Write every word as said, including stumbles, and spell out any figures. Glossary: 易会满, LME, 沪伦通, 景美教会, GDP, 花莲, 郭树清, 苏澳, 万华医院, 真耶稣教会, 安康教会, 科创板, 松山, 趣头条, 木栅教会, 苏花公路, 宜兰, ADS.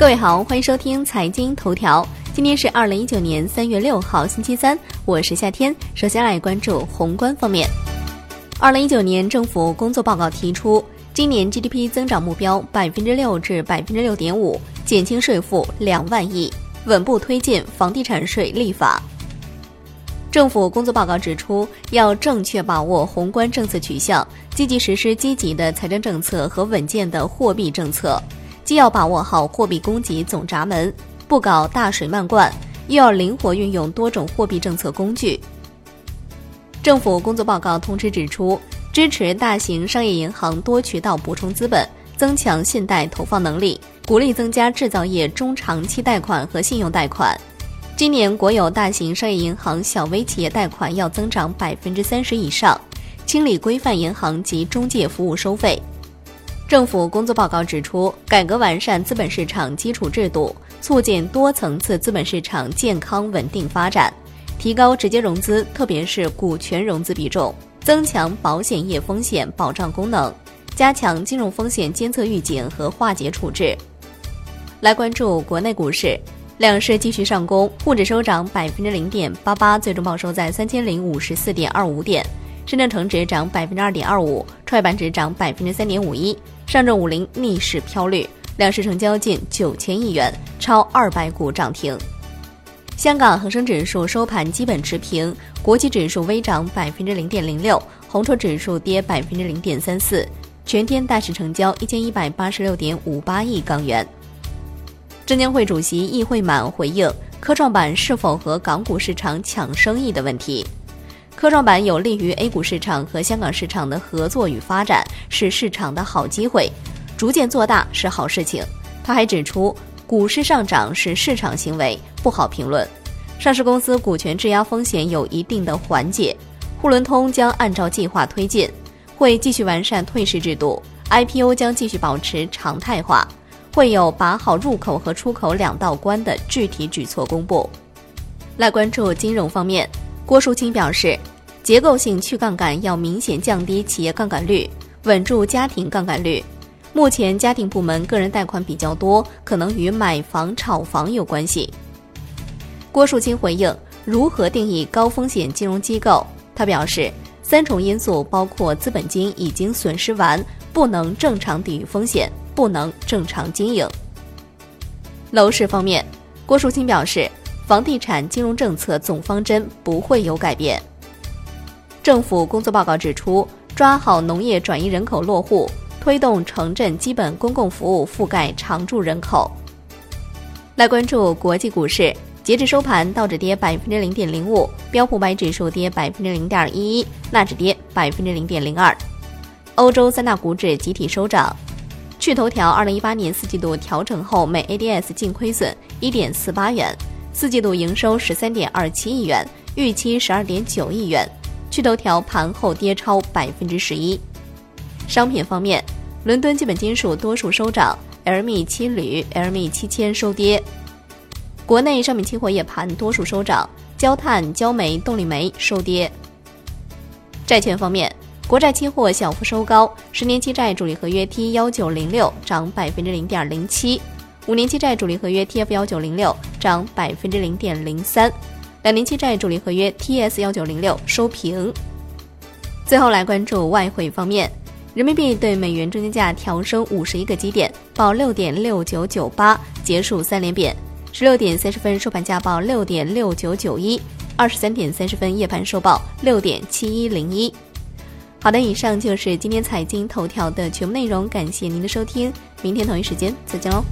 各位好，欢迎收听财经头条。今天是二零一九年三月六号，星期三，我是夏天。首先来关注宏观方面。二零一九年政府工作报告提出，今年 G D P 增长目标百分之六至百分之六点五，减轻税负两万亿，稳步推进房地产税立法。政府工作报告指出，要正确把握宏观政策取向，积极实施积极的财政政策和稳健的货币政策，既要把握好货币供给总闸门，不搞大水漫灌，又要灵活运用多种货币政策工具。政府工作报告通知指出，支持大型商业银行多渠道补充资本，增强信贷投放能力，鼓励增加制造业中长期贷款和信用贷款。今年国有大型商业银行小微企业贷款要增长百分之三十以上，清理规范银行及中介服务收费。政府工作报告指出，改革完善资本市场基础制度，促进多层次资本市场健康稳定发展，提高直接融资，特别是股权融资比重，增强保险业风险保障功能，加强金融风险监测预警和化解处置。来关注国内股市。两市继续上攻，沪指收涨百分之零点八八，最终报收在三千零五十四点二五点；深圳成指涨百分之二点二五，创业板指涨百分之三点五一。上证五零逆势飘绿，两市成交近九千亿元，超二百股涨停。香港恒生指数收盘基本持平，国际指数微涨百分之零点零六，红筹指数跌百分之零点三四。全天大市成交一千一百八十六点五八亿港元。证监会主席易会满回应科创板是否和港股市场抢生意的问题，科创板有利于 A 股市场和香港市场的合作与发展，是市场的好机会，逐渐做大是好事情。他还指出，股市上涨是市场行为，不好评论。上市公司股权质押风险有一定的缓解，沪伦通将按照计划推进，会继续完善退市制度 ，I P O 将继续保持常态化。会有把好入口和出口两道关的具体举措公布。来关注金融方面，郭树清表示，结构性去杠杆要明显降低企业杠杆率，稳住家庭杠杆率。目前家庭部门个人贷款比较多，可能与买房炒房有关系。郭树清回应如何定义高风险金融机构，他表示，三重因素包括资本金已经损失完，不能正常抵御风险，不能正常经营。楼市方面，郭树清表示，房地产金融政策总方针不会有改变。政府工作报告指出，抓好农业转移人口落户，推动城镇基本公共服务覆盖常住人口。来关注国际股市，截至收盘，道指跌百分之零点零五，标普百指数跌百分之零点一一，纳指跌百分之零点零二。欧洲三大股指集体收涨。趣头条二零一八年四季度调整后每 A D S 净亏损一点四八元，四季度营收十三点二七亿元，预期十二点九亿元。趣头条盘后跌超百分之十一。商品方面，伦敦基本金属多数收涨 ，L M E 七铝、L M E 七铅收跌。国内商品期货夜盘多数收涨，焦炭、焦煤、动力煤收跌。债券方面。国债期货小幅收高，十年期债主力合约 T 幺九零六涨百分之零点零七，五年期债主力合约 T F 幺九零六涨百分之零点零三，两年期债主力合约 T S 幺九零六收平。最后来关注外汇方面，人民币对美元中间价调升五十一个基点，报六点六九九八，结束三连贬。十六点三十分收盘价报六点六九九一，二十三点三十分夜盘收报六点七一零一。好的，以上就是今天财经头条的全部内容，感谢您的收听，明天同一时间再见哦。